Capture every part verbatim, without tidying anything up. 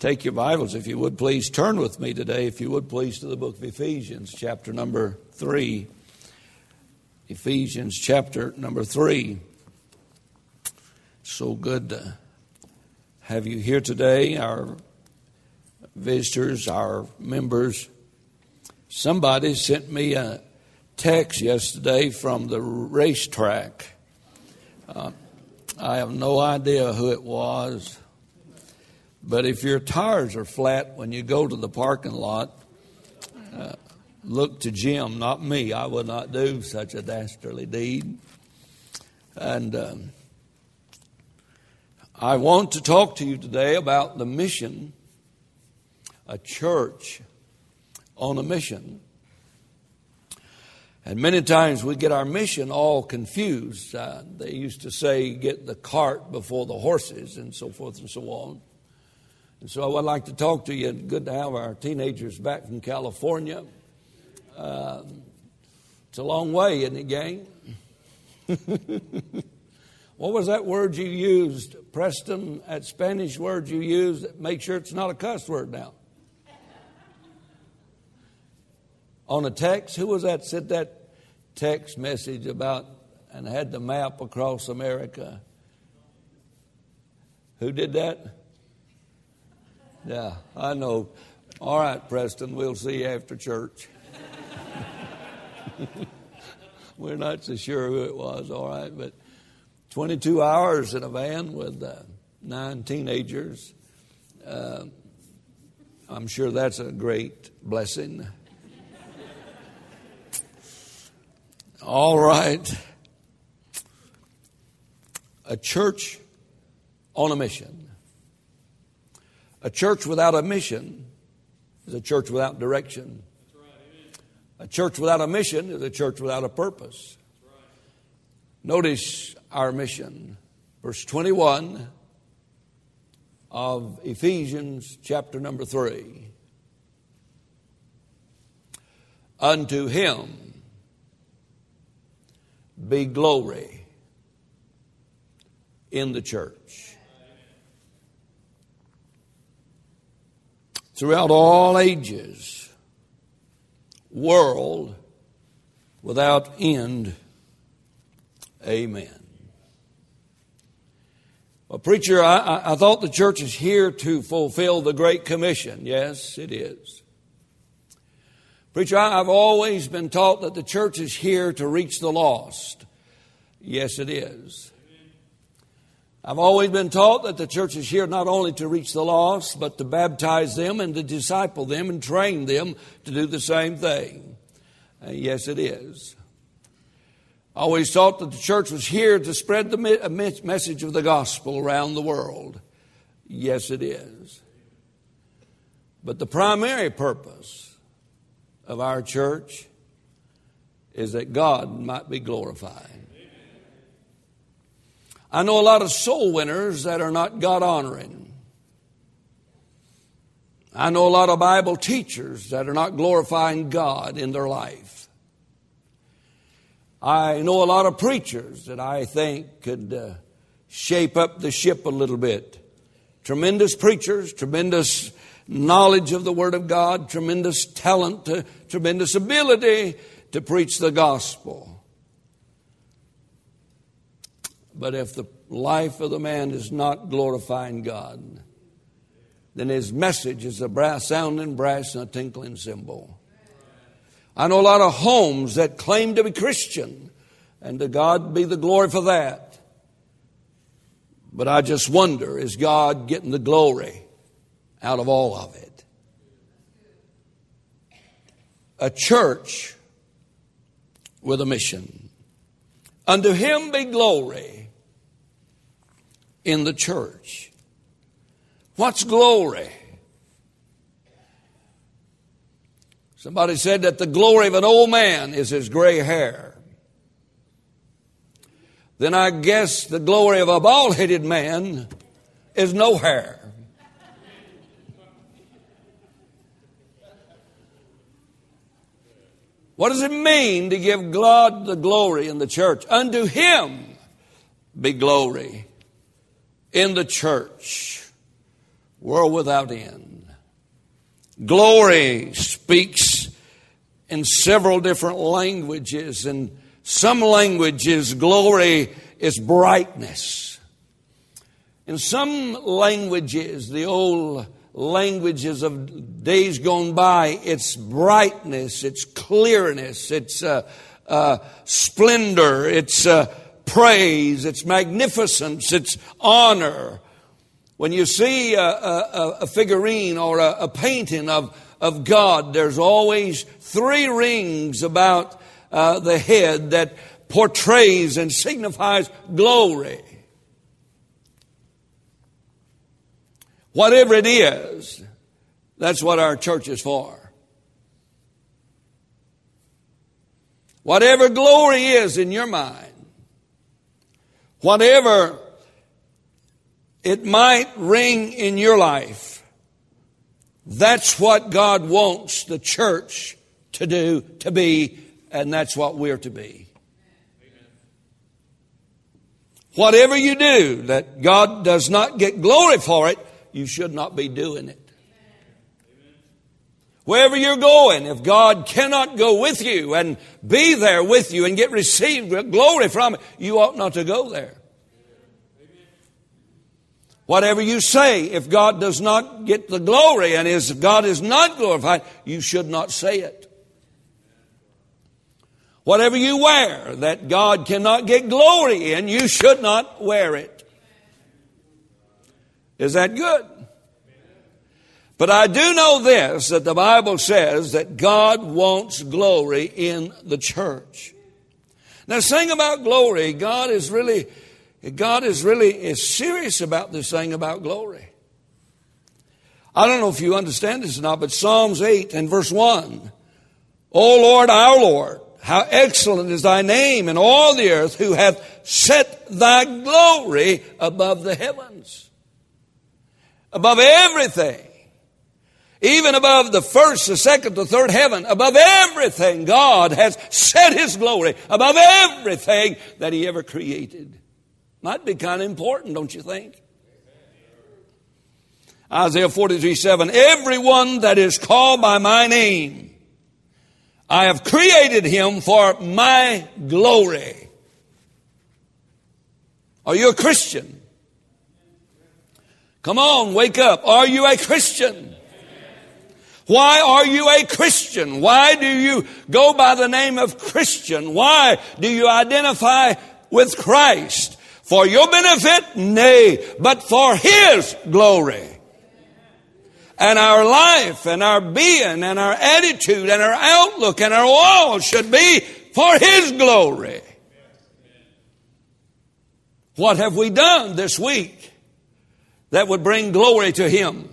Take your Bibles, if you would please. Turn with me today, if you would please, to the book of Ephesians, chapter number three. Ephesians, chapter number three. So good to have you here today, our visitors, our members. Somebody sent me a text yesterday from the racetrack. Uh, I have no idea who it was. But if your tires are flat when you go to the parking lot, uh, look to Jim, not me. I would not do such a dastardly deed. And um, I want to talk to you today about the mission, a church on a mission. And many times we get our mission all confused. Uh, they used to say, get the cart before the horses, and so forth and so on. And so I would like to talk to you. Good to have our teenagers back from California. Uh, it's a long way, isn't it, gang? What was that word you used, Preston, that Spanish word you used? Make sure it's not a cuss word now. On a text, who was that sent that text message about and had the map across America? Who did that? Yeah, I know. All right, Preston, we'll see you after church. We're not so sure who it was, all right, but twenty-two hours in a van with uh, nine teenagers. Uh, I'm sure that's a great blessing. All right. A church on a mission. A church without a mission is a church without direction. That's right, amen. A church without a mission is a church without a purpose. That's right. Notice our mission. Verse twenty-one of Ephesians chapter number three. Unto him be glory in the church throughout all ages, world without end. Amen. Well, preacher, I, I thought the church is here to fulfill the Great Commission. Yes, it is. Preacher, I, I've always been taught that the church is here to reach the lost. Yes, it is. I've always been taught that the church is here not only to reach the lost, but to baptize them and to disciple them and train them to do the same thing. And yes, it is. I always thought that the church was here to spread the message of the gospel around the world. Yes, it is. But the primary purpose of our church is that God might be glorified. I know a lot of soul winners that are not God-honoring. I know a lot of Bible teachers that are not glorifying God in their life. I know a lot of preachers that I think could uh, shape up the ship a little bit. Tremendous preachers, tremendous knowledge of the Word of God, tremendous talent, uh, tremendous ability to preach the gospel. But if the life of the man is not glorifying God, then his message is a brass, sounding brass and a tinkling cymbal. I know a lot of homes that claim to be Christian, and to God be the glory for that. But I just wonder, is God getting the glory out of all of it? A church with a mission. Unto him be glory in the church. What's glory? Somebody said that the glory of an old man is his gray hair. Then I guess the glory of a bald-headed man is no hair. What does it mean to give God the glory in the church? Unto him be glory in the church world without end. Glory speaks in several different languages. In some languages, glory is brightness. In some languages, the old languages of days gone by, it's brightness, it's clearness, it's uh, uh, splendor, it's uh, praise, it's magnificence, it's honor. When you see a, a, a figurine or a, a painting of, of God, there's always three rings about uh, the head that portrays and signifies glory. Whatever it is, that's what our church is for. Whatever glory is in your mind, whatever it might ring in your life, that's what God wants the church to do, to be, and that's what we're to be. Amen. Whatever you do that God does not get glory for it, you should not be doing it. Amen. Wherever you're going, if God cannot go with you and be there with you and get received glory from it, you ought not to go there. Amen. Whatever you say, if God does not get the glory and is God is not glorified, you should not say it. Whatever you wear that God cannot get glory in, you should not wear it. Is that good? But I do know this, that the Bible says that God wants glory in the church. Now, this thing about glory, God is really, God is really is serious about this thing about glory. I don't know if you understand this or not, but Psalms eight and verse one. O Lord, our Lord, how excellent is thy name in all the earth, who hath set thy glory above the heavens. Above everything, even above the first, the second, the third heaven, above everything, God has set His glory above everything that He ever created. Might be kind of important, don't you think? Isaiah forty-three seven, everyone that is called by my name, I have created him for my glory. Are you a Christian? Come on, wake up. Are you a Christian? Amen. Why are you a Christian? Why do you go by the name of Christian? Why do you identify with Christ? For your benefit? Nay, but for His glory. And our life and our being and our attitude and our outlook and our all should be for His glory. What have we done this week that would bring glory to Him?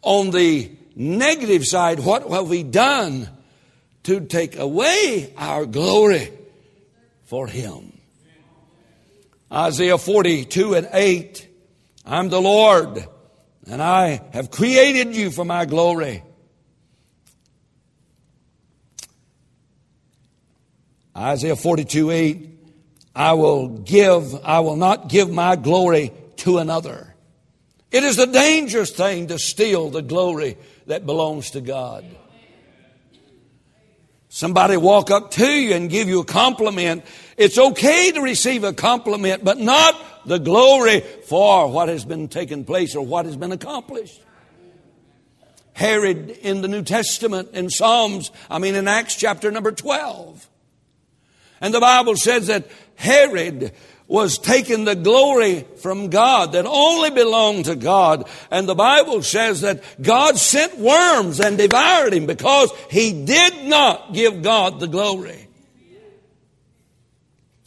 On the negative side, what have we done to take away our glory for Him? Isaiah forty-two and eight. I'm the Lord, and I have created you for my glory. Isaiah forty-two eight. I will give, I will not give my glory to another. It is a dangerous thing to steal the glory that belongs to God. Somebody walk up to you and give you a compliment. It's okay to receive a compliment, but not the glory for what has been taken place or what has been accomplished. Herod in the New Testament, in Psalms, I mean in Acts chapter number twelve. And the Bible says that Herod was taking the glory from God that only belonged to God. And the Bible says that God sent worms and devoured him because he did not give God the glory.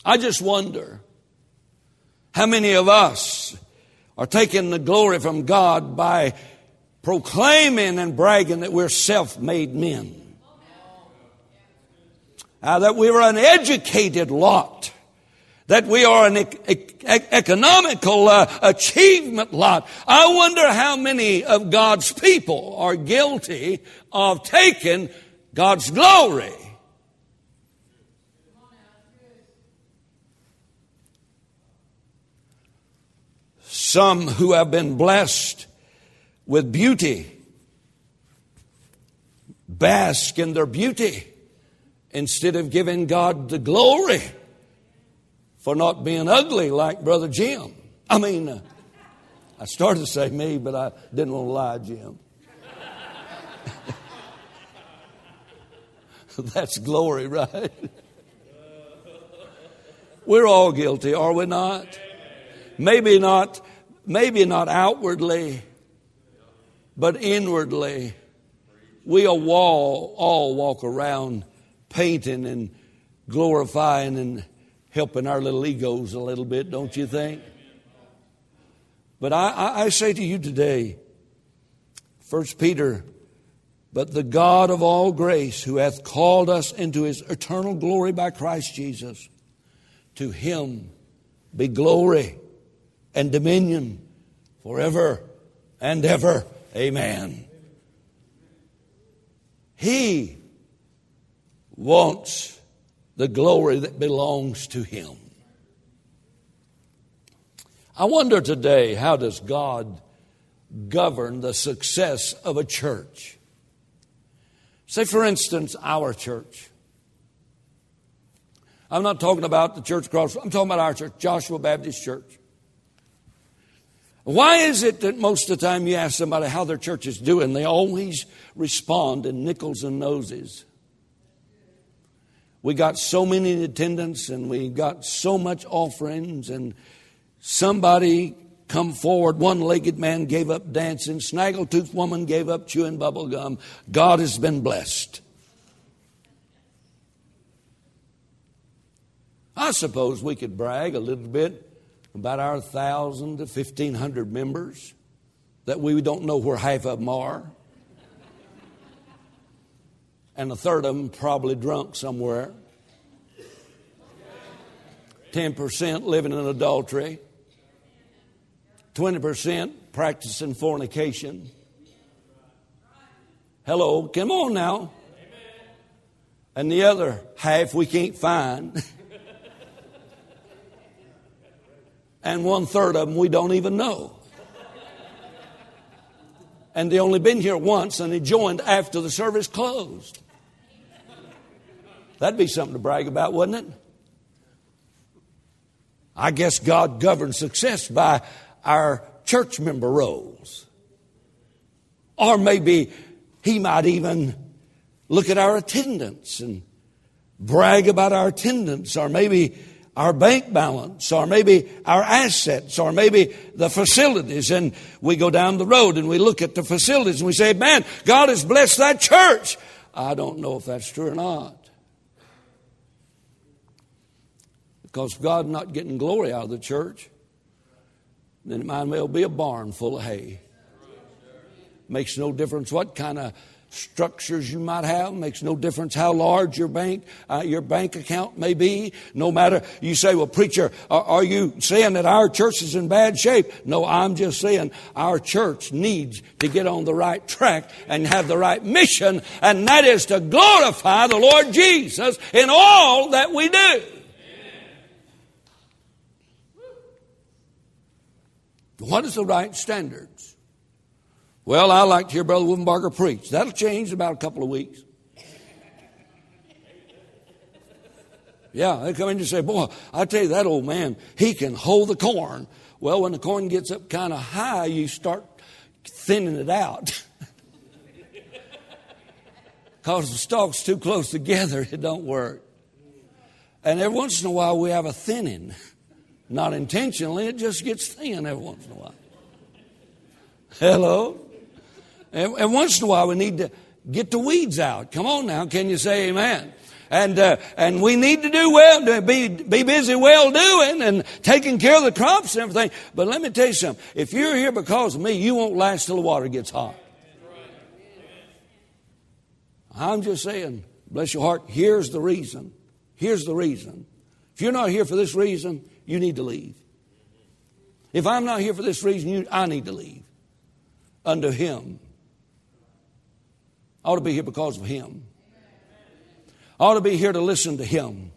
I just wonder how many of us are taking the glory from God by proclaiming and bragging that we're self-made men. Uh, that we are an educated lot, that we are an ec- ec- economical uh, achievement lot. I wonder how many of God's people are guilty of taking God's glory. some who have been blessed with beauty bask in their beauty instead of giving God the glory for not being ugly like Brother Jim. I mean, uh, I started to say me, but I didn't want to lie, Jim. That's glory, right? We're all guilty, are we not? Maybe not, maybe not outwardly, but inwardly. We all, all walk around painting and glorifying and helping our little egos a little bit, don't you think? But I, I, I say to you today, First Peter, but the God of all grace, who hath called us into his eternal glory by Christ Jesus, to him be glory and dominion forever and ever. Amen. He wants the glory that belongs to him. I wonder today, how does God govern the success of a church? Say, for instance, our church. I'm not talking about the church across. I'm talking about our church, Joshua Baptist Church. Why is it that most of the time you ask somebody how their church is doing, they always respond in nickels and noses? We got so many in attendance and we got so much offerings, and somebody come forward. One-legged man gave up dancing. Snaggletooth woman gave up chewing bubble gum. God has been blessed. I suppose we could brag a little bit about our one thousand to fifteen hundred members that we don't know where half of them are. And a third of them probably drunk somewhere. ten percent living in adultery. twenty percent practicing fornication. Hello, come on now. And the other half we can't find. And one third of them we don't even know. And they only been here once, and they joined after the service closed. That'd be something to brag about, wouldn't it? I guess God governs success by our church member roles. Or maybe he might even look at our attendance and brag about our attendance, or maybe our bank balance, or maybe our assets, or maybe the facilities. And we go down the road and we look at the facilities and we say, man, God has blessed that church. I don't know if that's true or not. Because God's not getting glory out of the church, then it might well be a barn full of hay. Makes no difference what kind of structures you might have. Makes no difference how large your bank uh, your bank account may be. No matter, you say, well, preacher, are, are you saying that our church is in bad shape? No, I'm just saying our church needs to get on the right track and have the right mission, and that is to glorify the Lord Jesus in all that we do. Amen. What is the right standards? Well, I like to hear Brother Wolfenbarger preach. That'll change in about a couple of weeks. Yeah, they come in and say, boy, I tell you, that old man, he can hold the corn. Well, when the corn gets up kind of high, you start thinning it out. Because the stalk's too close together, it don't work. And every once in a while, we have a thinning. Not intentionally, it just gets thin every once in a while. Hello? And once in a while, we need to get the weeds out. Come on now. Can you say amen? And uh, and we need to do well, be be busy well doing and taking care of the crops and everything. But let me tell you something. If you're here because of me, you won't last till the water gets hot. I'm just saying, bless your heart, here's the reason. Here's the reason. If you're not here for this reason, you need to leave. If I'm not here for this reason, you, I need to leave. Unto him. I ought to be here because of him. I ought to be here to listen to him.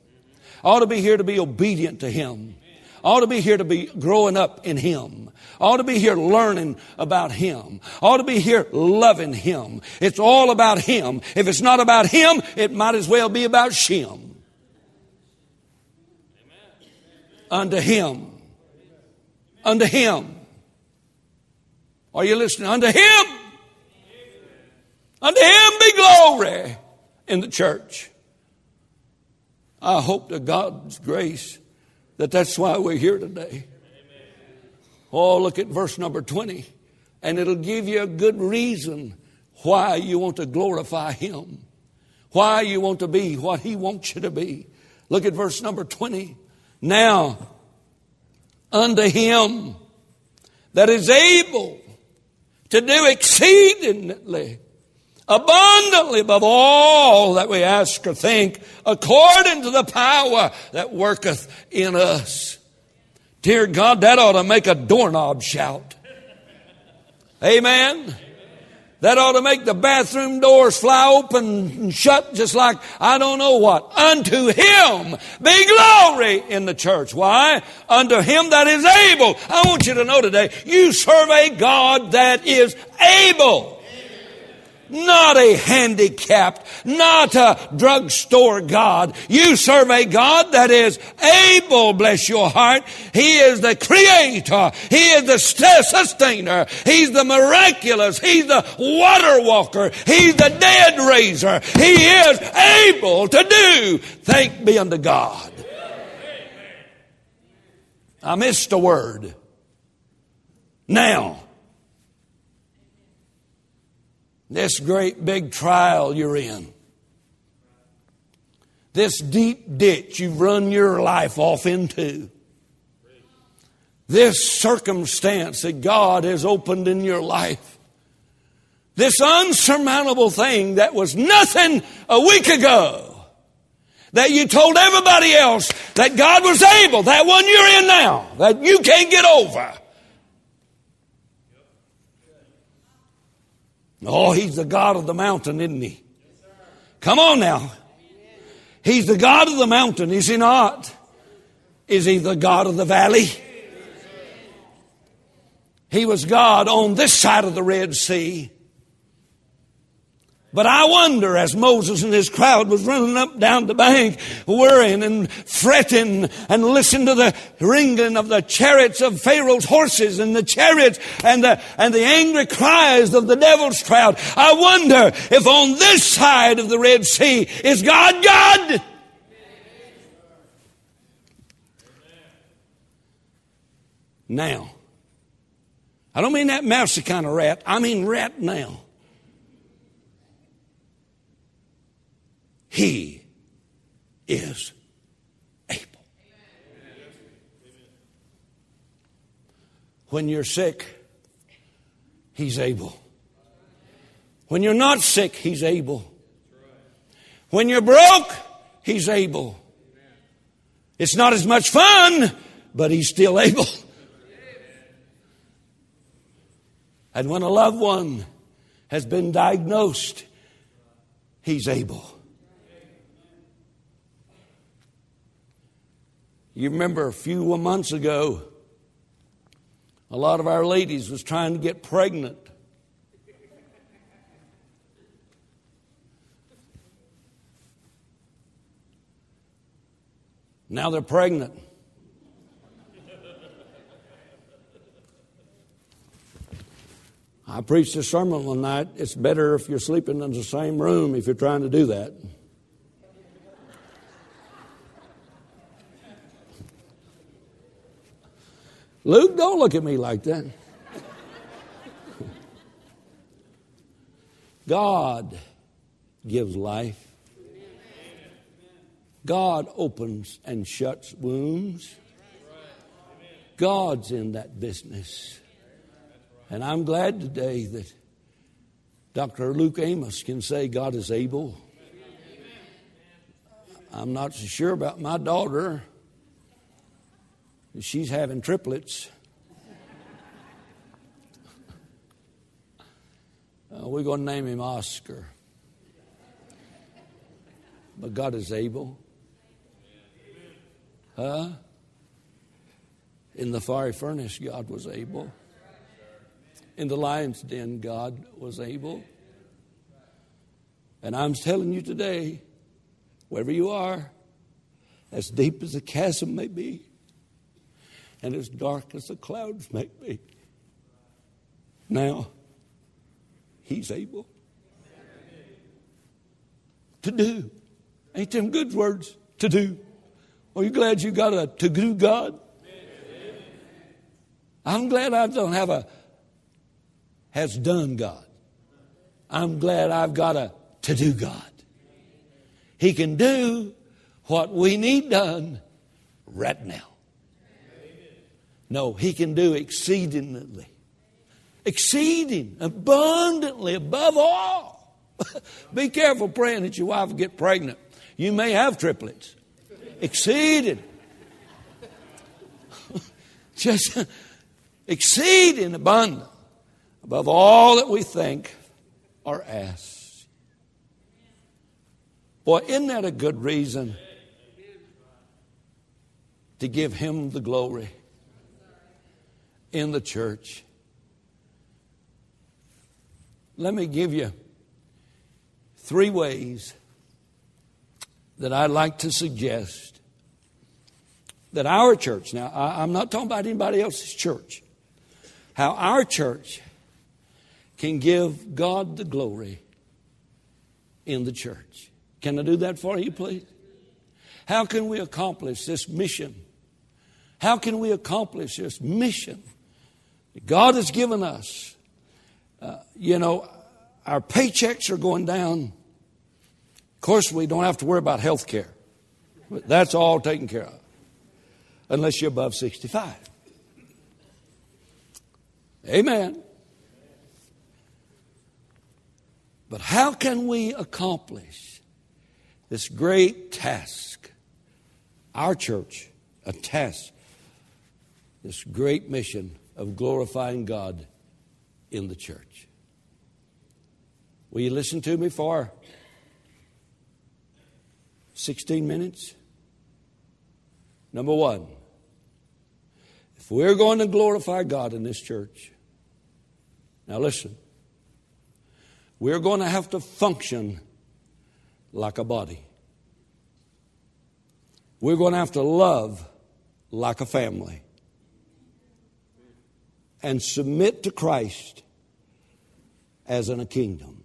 I ought to be here to be obedient to him. I ought to be here to be growing up in Him. Ought to be here learning about Him. Ought to be here loving Him. It's all about Him. If it's not about Him, it might as well be about Shem. Amen. Unto Him. Amen. Unto Him. Are you listening? Unto Him. Amen. Unto Him be glory in the church. I hope to God's grace that that's why we're here today. Oh, look at verse number twenty. And it'll give you a good reason why you want to glorify Him. Why you want to be what He wants you to be. Look at verse number twenty. Now, unto Him that is able to do exceedingly, abundantly above all that we ask or think, according to the power that worketh in us. Dear God, that ought to make a doorknob shout. Amen. Amen. That ought to make the bathroom doors fly open and shut just like I don't know what. Unto Him be glory in the church. Why? Unto Him that is able. I want you to know today, you serve a God that is able. Amen. Not a handicapped, not a drugstore God. You serve a God that is able, bless your heart. He is the creator. He is the sustainer. He's the miraculous. He's the water walker. He's the dead raiser. He is able to do. Thank be unto God. I missed a word. Now, this great big trial you're in. This deep ditch you've run your life off into. This circumstance that God has opened in your life. This unsurmountable thing that was nothing a week ago. That you told everybody else that God was able. That one you're in now. That you can't get over. Oh, He's the God of the mountain, isn't He? Come on now. He's the God of the mountain, is He not? Is He the God of the valley? He was God on this side of the Red Sea. But I wonder, as Moses and his crowd was running up down the bank, worrying and fretting, and listening to the ringing of the chariots of Pharaoh's horses and the chariots and the, and the angry cries of the devil's crowd. I wonder if on this side of the Red Sea is God God? Now. I don't mean that mousy kind of rat. I mean rat now. He is able. When you're sick, He's able. When you're not sick, He's able. When you're broke, He's able. It's not as much fun, but He's still able. And when a loved one has been diagnosed, He's able. You remember a few months ago, a lot of our ladies was trying to get pregnant. Now they're pregnant. I preached a sermon one night. It's better if you're sleeping in the same room if you're trying to do that. Luke, don't look at me like that. God gives life. God opens and shuts wombs. God's in that business. And I'm glad today that Doctor Luke Amos can say God is able. I'm not so sure about my daughter. She's having triplets. uh, we're going to name him Oscar. But God is able. Huh? In the fiery furnace, God was able. In the lion's den, God was able. And I'm telling you today, wherever you are, as deep as the chasm may be, and as dark as the clouds may be, now, He's able to do. Ain't them good words, to do. Are you glad you got a to do God? I'm glad I don't have a has done God. I'm glad I've got a to do God. He can do what we need done right now. No, He can do exceedingly. Exceeding, abundantly, above all. Be careful praying that your wife will get pregnant. You may have triplets. Exceeding. Just exceeding abundant. Above all that we think or ask. Boy, isn't that a good reason to give Him the glory in the church? Let me give you three ways that I'd like to suggest that our church, now I'm not talking about anybody else's church, how our church can give God the glory in the church. Can I do that for you, please? How can we accomplish this mission? How can we accomplish this mission that God has given us? Uh, you know, our paychecks are going down. Of course, we don't have to worry about health care. That's all taken care of. Unless you're above sixty-five. Amen. But how can we accomplish this great task? Our church, a task. This great mission of glorifying God in the church. Will you listen to me for sixteen minutes? Number one, if we're going to glorify God in this church, now listen, we're going to have to function like a body. We're going to have to love like a family and submit to Christ as in a kingdom.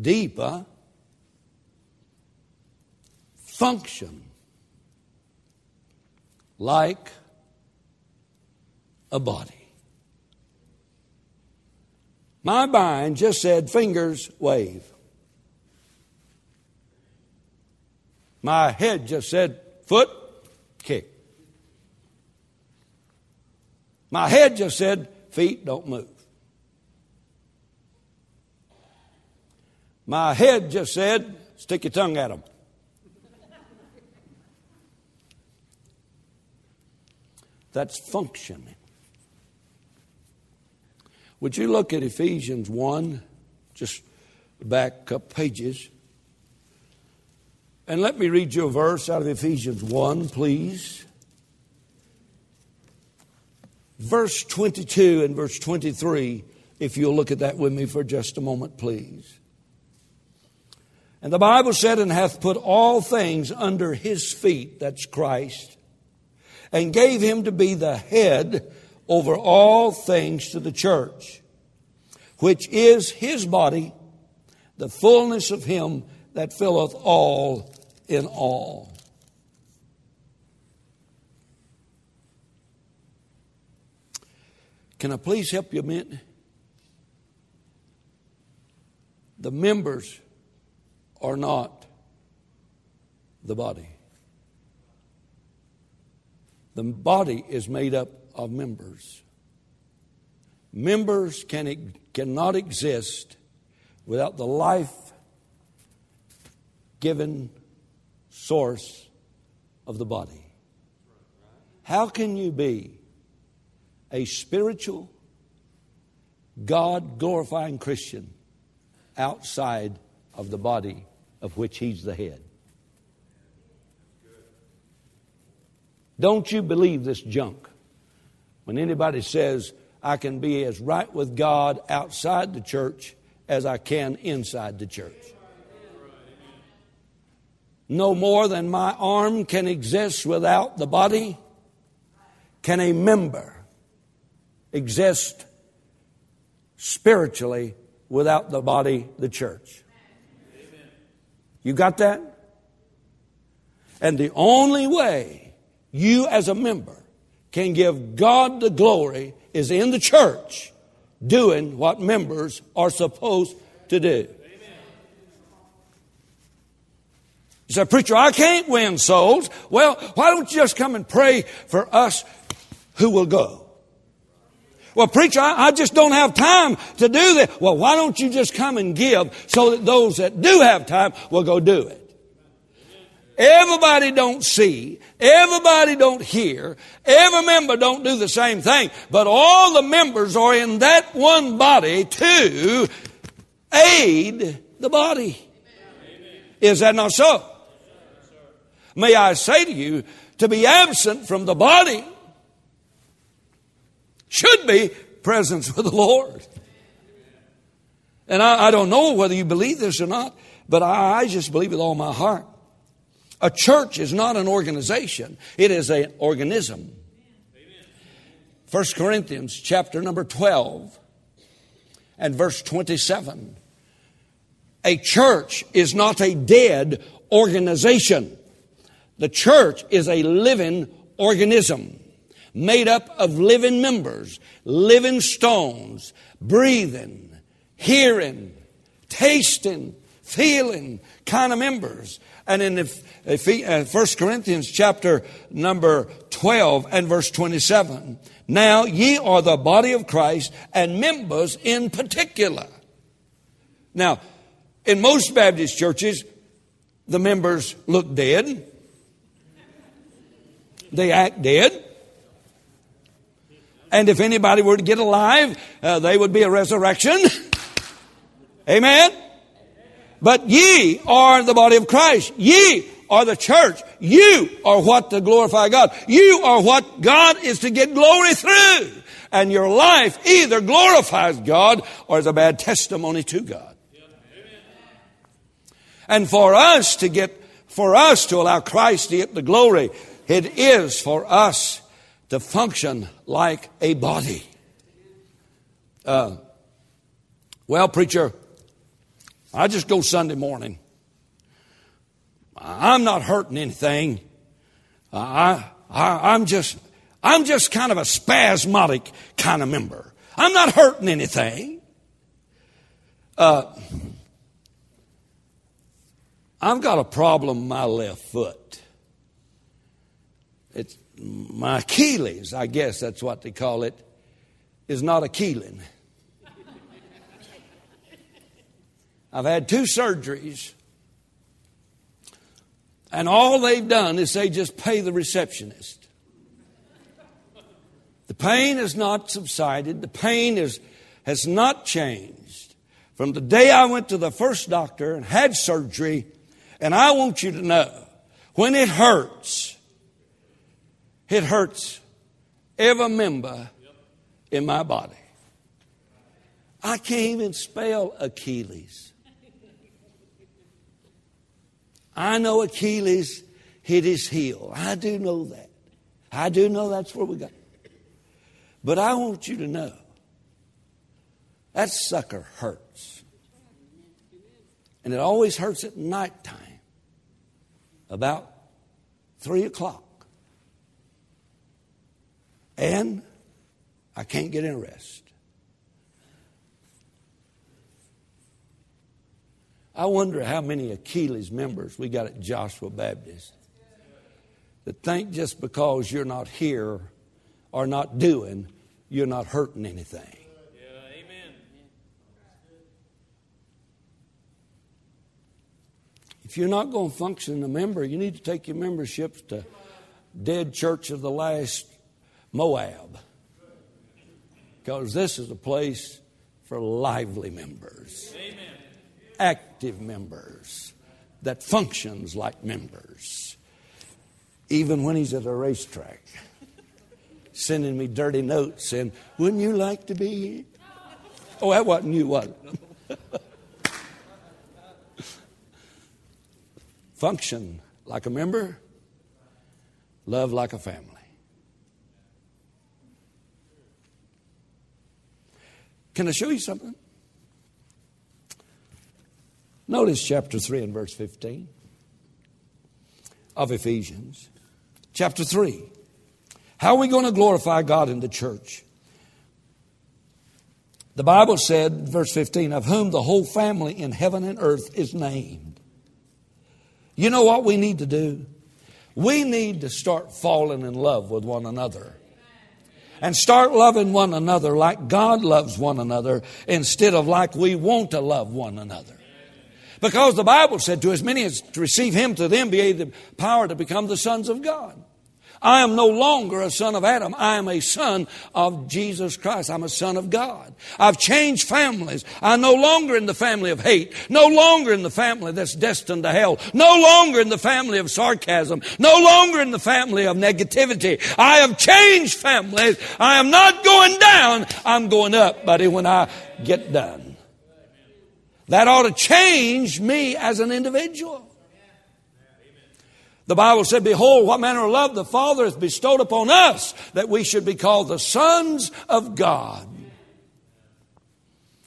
Deep, huh? Function like a body. My mind just said fingers wave. My head just said foot kick. My head just said feet don't move. My head just said, stick your tongue at them. That's functioning. Would you look at Ephesians one, just back a couple pages. And let me read you a verse out of Ephesians one, please. Verse twenty-two and verse twenty-three, if you'll look at that with me for just a moment, please. And the Bible said, and hath put all things under His feet, that's Christ, and gave Him to be the head over all things to the church, which is His body, the fullness of Him that filleth all in all. Can I please help you a minute? The members are not the body. The body is made up of members. Members can, cannot exist without the life-giving source of the body. How can you be a spiritual, God-glorifying Christian outside of the body of which He's the head? Don't you believe this junk. When anybody says, I can be as right with God outside the church as I can inside the church. No more than my arm can exist without the body, can a member exist spiritually without the body, the church. You got that? And the only way you as a member can give God the glory is in the church doing what members are supposed to do. You say, preacher, I can't win souls. Well, why don't you just come and pray for us who will go? Well, preacher, I, I just don't have time to do that. Well, why don't you just come and give so that those that do have time will go do it? Everybody don't see. Everybody don't hear. Every member don't do the same thing. But all the members are in that one body to aid the body. Amen. Is that not so? Yes, sir. May I say to you, to be absent from the body should be presence with the Lord. And I, I don't know whether you believe this or not, but I, I just believe with all my heart. A church is not an organization. It is an organism. First Corinthians chapter number twelve and verse twenty-seven. A church is not a dead organization. The church is a living organism made up of living members, living stones, breathing, hearing, tasting, feeling kind of members. And in First Corinthians chapter number twelve and verse twenty-seven, now ye are the body of Christ and members in particular. Now, in most Baptist churches, the members look dead. They act dead. And if anybody were to get alive, uh, they would be a resurrection. Amen. But ye are the body of Christ. Ye are the church. You are what to glorify God. You are what God is to get glory through. And your life either glorifies God or is a bad testimony to God. And for us to get, for us to allow Christ to get the glory, it is for us to function like a body. Uh, well, preacher, I just go Sunday morning. I'm not hurting anything. Uh, I, I, I'm just, I'm just kind of a spasmodic kind of member. I'm not hurting anything. Uh, I've got a problem with my left foot. It's my Achilles, I guess that's what they call it, is not Achilles. I've had two surgeries, and all they've done is they just pay the receptionist. The pain has not subsided. The pain is, has not changed. From the day I went to the first doctor and had surgery, and I want you to know, when it hurts, it hurts every member in my body. I can't even spell Achilles. I know Achilles hit his heel. I do know that. I do know that's where we got. But I want you to know that sucker hurts. And it always hurts at nighttime, about three o'clock. And I can't get any rest. I wonder how many Achilles members we got at Joshua Baptist that think just because you're not here or not doing, you're not hurting anything. Yeah, amen. If you're not going to function as a member, you need to take your memberships to Dead Church of the Last Moab, because this is a place for lively members. Amen. Active members that functions like members. even when he's at a racetrack, sending me dirty notes saying, wouldn't you like to be here? Oh, that wasn't you, was it? Function like a member, love like a family. Can I show you something? Notice chapter three and verse fifteen of Ephesians. Chapter three. How are we going to glorify God in the church? The Bible said, verse fifteen, of whom the whole family in heaven and earth is named. You know what we need to do? We need to start falling in love with one another. And start loving one another like God loves one another instead of like we want to love one another. Because the Bible said, to as many as receive him, to them be gave the power to become the sons of God. I am no longer a son of Adam. I am a son of Jesus Christ. I'm a son of God. I've changed families. I'm no longer in the family of hate. No longer in the family that's destined to hell. No longer in the family of sarcasm. No longer in the family of negativity. I have changed families. I am not going down. I'm going up, buddy, when I get done. That ought to change me as an individual. The Bible said, behold, what manner of love the Father hath bestowed upon us, that we should be called the sons of God.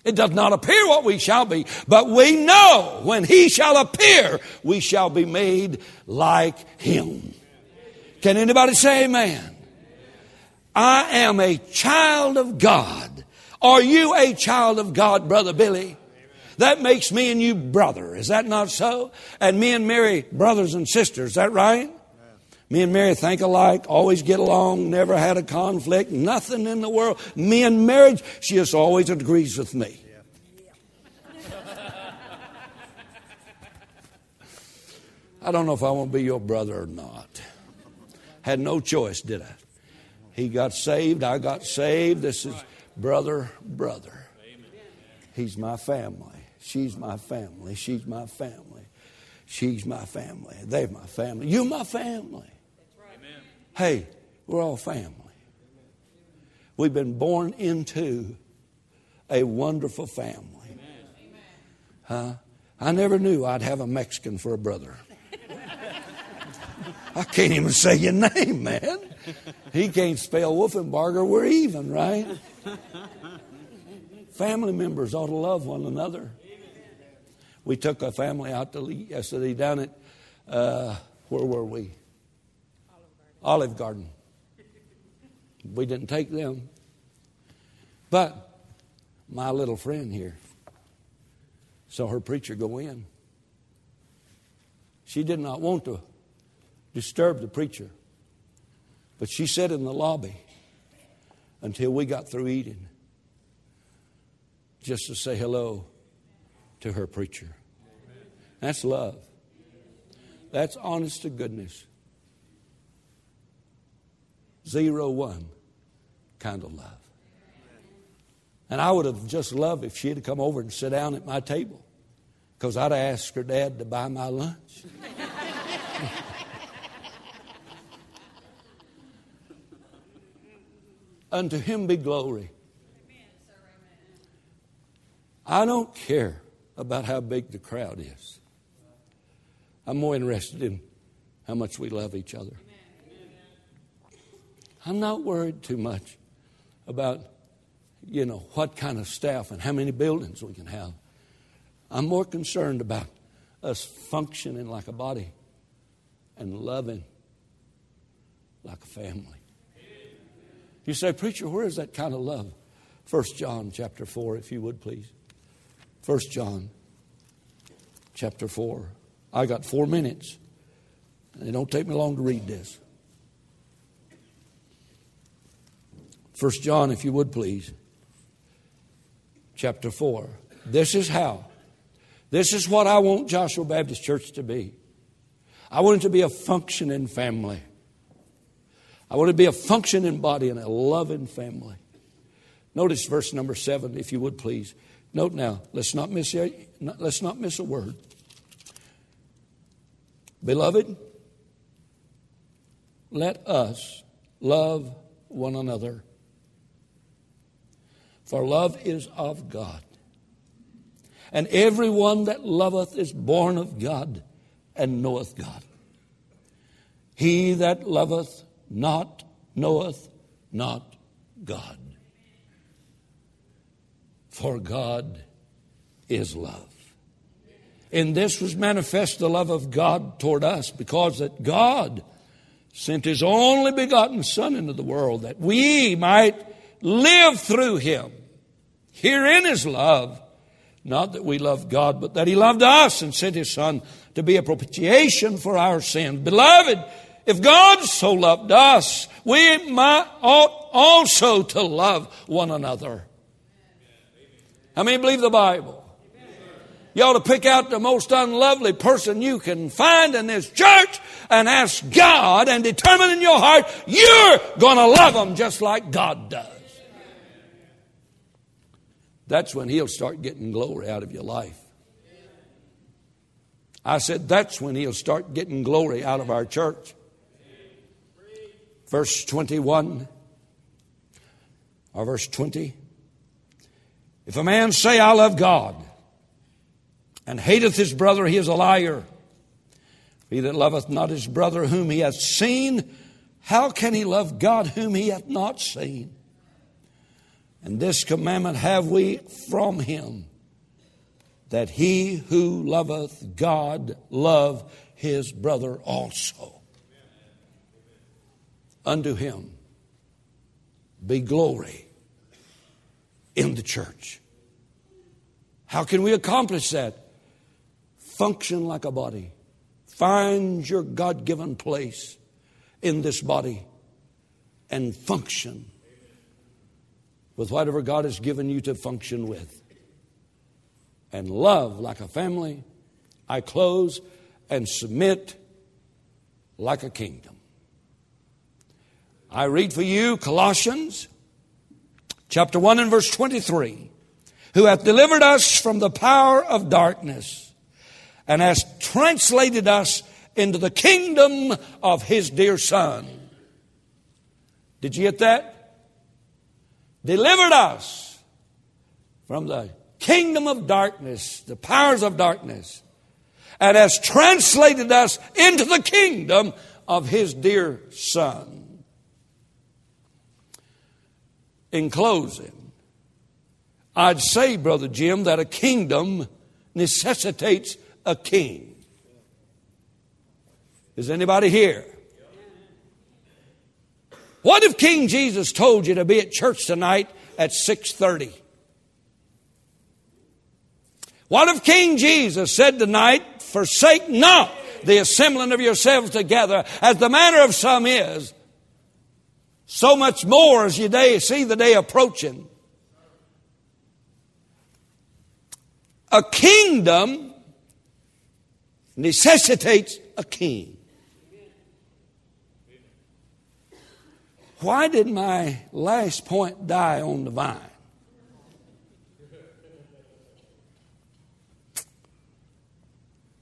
It does not appear what we shall be, but we know when he shall appear, we shall be made like him. Can anybody say amen? I am a child of God. Are you a child of God, Brother Billy? That makes me and you brother. Is that not so? And me and Mary, brothers and sisters. Is that right? Yeah. Me and Mary think alike, always get along, never had a conflict, nothing in the world. Me and marriage, she just always agrees with me. Yeah. I don't know if I want to be your brother or not. Had no choice, did I? He got saved. I got saved. This is brother, brother. He's my family. She's my family. She's my family. She's my family. They're my family. You're my family. Amen. Hey, we're all family. We've been born into a wonderful family. Huh? I never knew I'd have a Mexican for a brother. I can't even say your name, man. He can't spell Wolfenbarger. We're even, right? Family members ought to love one another. We took a family out to eat yesterday down at, uh, where were we? Olive Garden. Olive Garden. We didn't take them. But my little friend here saw her preacher go in. She did not want to disturb the preacher. But she sat in the lobby until we got through eating, just to say hello to her preacher. That's love. That's honest to goodness. Zero one kind of love. And I would have just loved if she had come over and sit down at my table, because I'd have asked her dad to buy my lunch. Unto him be glory. I don't care about how big the crowd is. I'm more interested in how much we love each other. I'm not worried too much about, you know, what kind of staff and how many buildings we can have. I'm more concerned about us functioning like a body and loving like a family. You say, preacher, where is that kind of love? First John chapter four, if you would, please. First John chapter four. I got four minutes. It don't take me long to read this. First John, if you would please. Chapter four. This is how. This is what I want Joshua Baptist Church to be. I want it to be a functioning family. I want it to be a functioning body and a loving family. Notice verse number seven, if you would please. Note now, let's not miss let's not miss a word. Beloved, let us love one another. For love is of God. And everyone that loveth is born of God and knoweth God. He that loveth not knoweth not God. For God is love. In this was manifest the love of God toward us, because that God sent His only begotten Son into the world that we might live through Him. Herein is love, not that we love God, but that He loved us and sent His Son to be a propitiation for our sin. Beloved, if God so loved us, we might ought also to love one another. How many believe the Bible? You ought to pick out the most unlovely person you can find in this church and ask God and determine in your heart, you're going to love them just like God does. That's when He'll start getting glory out of your life. I said, that's when He'll start getting glory out of our church. Verse twenty-one or verse twenty. If a man say, I love God, and hateth his brother, he is a liar. He that loveth not his brother whom he hath seen, how can he love God whom he hath not seen? And this commandment have we from Him, that he who loveth God love his brother also. Unto Him be glory in the church. How can we accomplish that? Function like a body. Find your God-given place in this body and function with whatever God has given you to function with. And love like a family. I close and submit like a kingdom. I read for you Colossians chapter one and verse twenty-three. Who hath delivered us from the power of darkness, and has translated us into the kingdom of His dear Son. Did you get that? Delivered us from the kingdom of darkness, the powers of darkness, and has translated us into the kingdom of His dear Son. In closing, I'd say, Brother Jim, that a kingdom necessitates a king. Is anybody here? What if King Jesus told you to be at church tonight at six thirty? What if King Jesus said tonight, forsake not the assembling of yourselves together, as the manner of some is, so much more as you day, see the day approaching. A kingdom necessitates a king. Why did my last point die on the vine?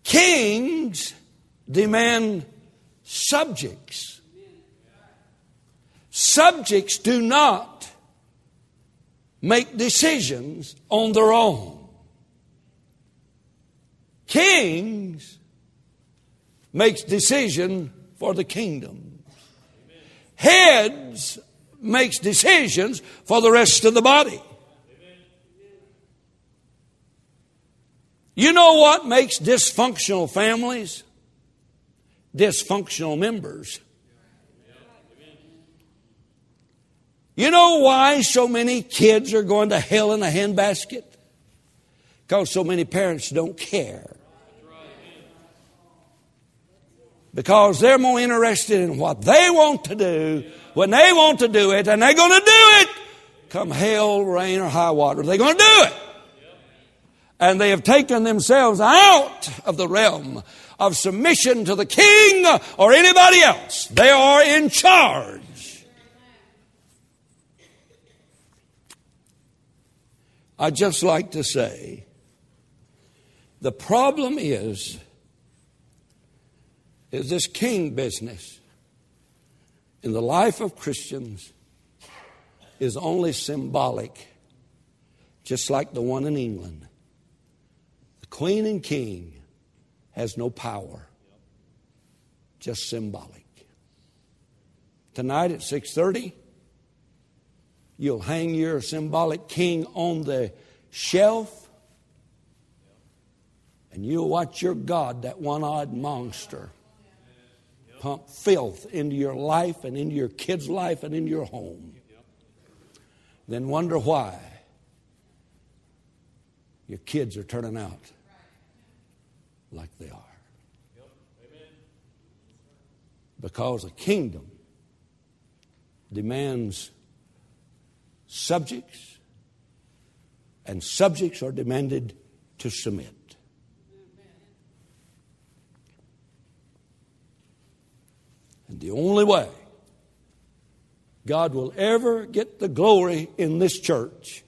Kings demand subjects. Subjects do not make decisions on their own. Kings makes decision for the kingdom. Heads makes decisions for the rest of the body. You know what makes dysfunctional families? Dysfunctional members. You know why so many kids are going to hell in a handbasket? Because so many parents don't care. Because they're more interested in what they want to do, when they want to do it, and they're going to do it. Come hell, rain, or high water, they're going to do it. And they have taken themselves out of the realm of submission to the king or anybody else. They are in charge. I'd just like to say, the problem is... is this king business in the life of Christians is only symbolic, just like the one in England. The Queen and King has no power, just symbolic. Tonight at six thirty, you'll hang your symbolic king on the shelf, and you'll watch your God, that one-eyed monster, pump filth into your life and into your kids' life and into your home. Then wonder why your kids are turning out like they are. Because a kingdom demands subjects, and subjects are demanded to submit. And the only way God will ever get the glory in this church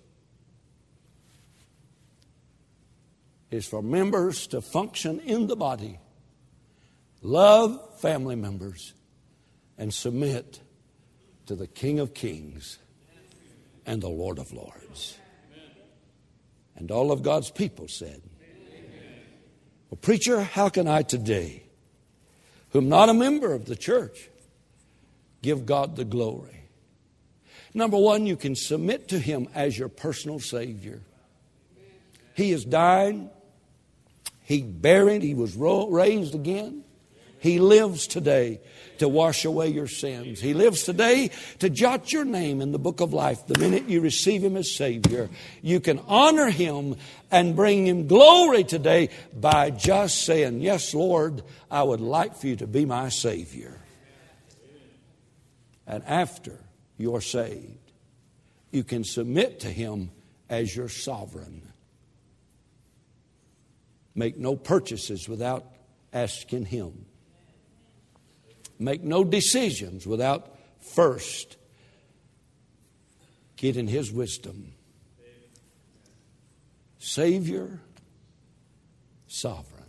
is for members to function in the body, love family members, and submit to the King of Kings and the Lord of Lords. And all of God's people said, well, preacher, how can I today, who am not a member of the church, give God the glory? Number one, you can submit to Him as your personal Savior. He is dying. He buried. He was raised again. He lives today to wash away your sins. He lives today to jot your name in the book of life. The minute you receive Him as Savior, you can honor Him and bring Him glory today by just saying, yes, Lord, I would like for You to be my Savior. And after you're saved, you can submit to Him as your sovereign. Make no purchases without asking Him. Make no decisions without first getting His wisdom. Savior, sovereign.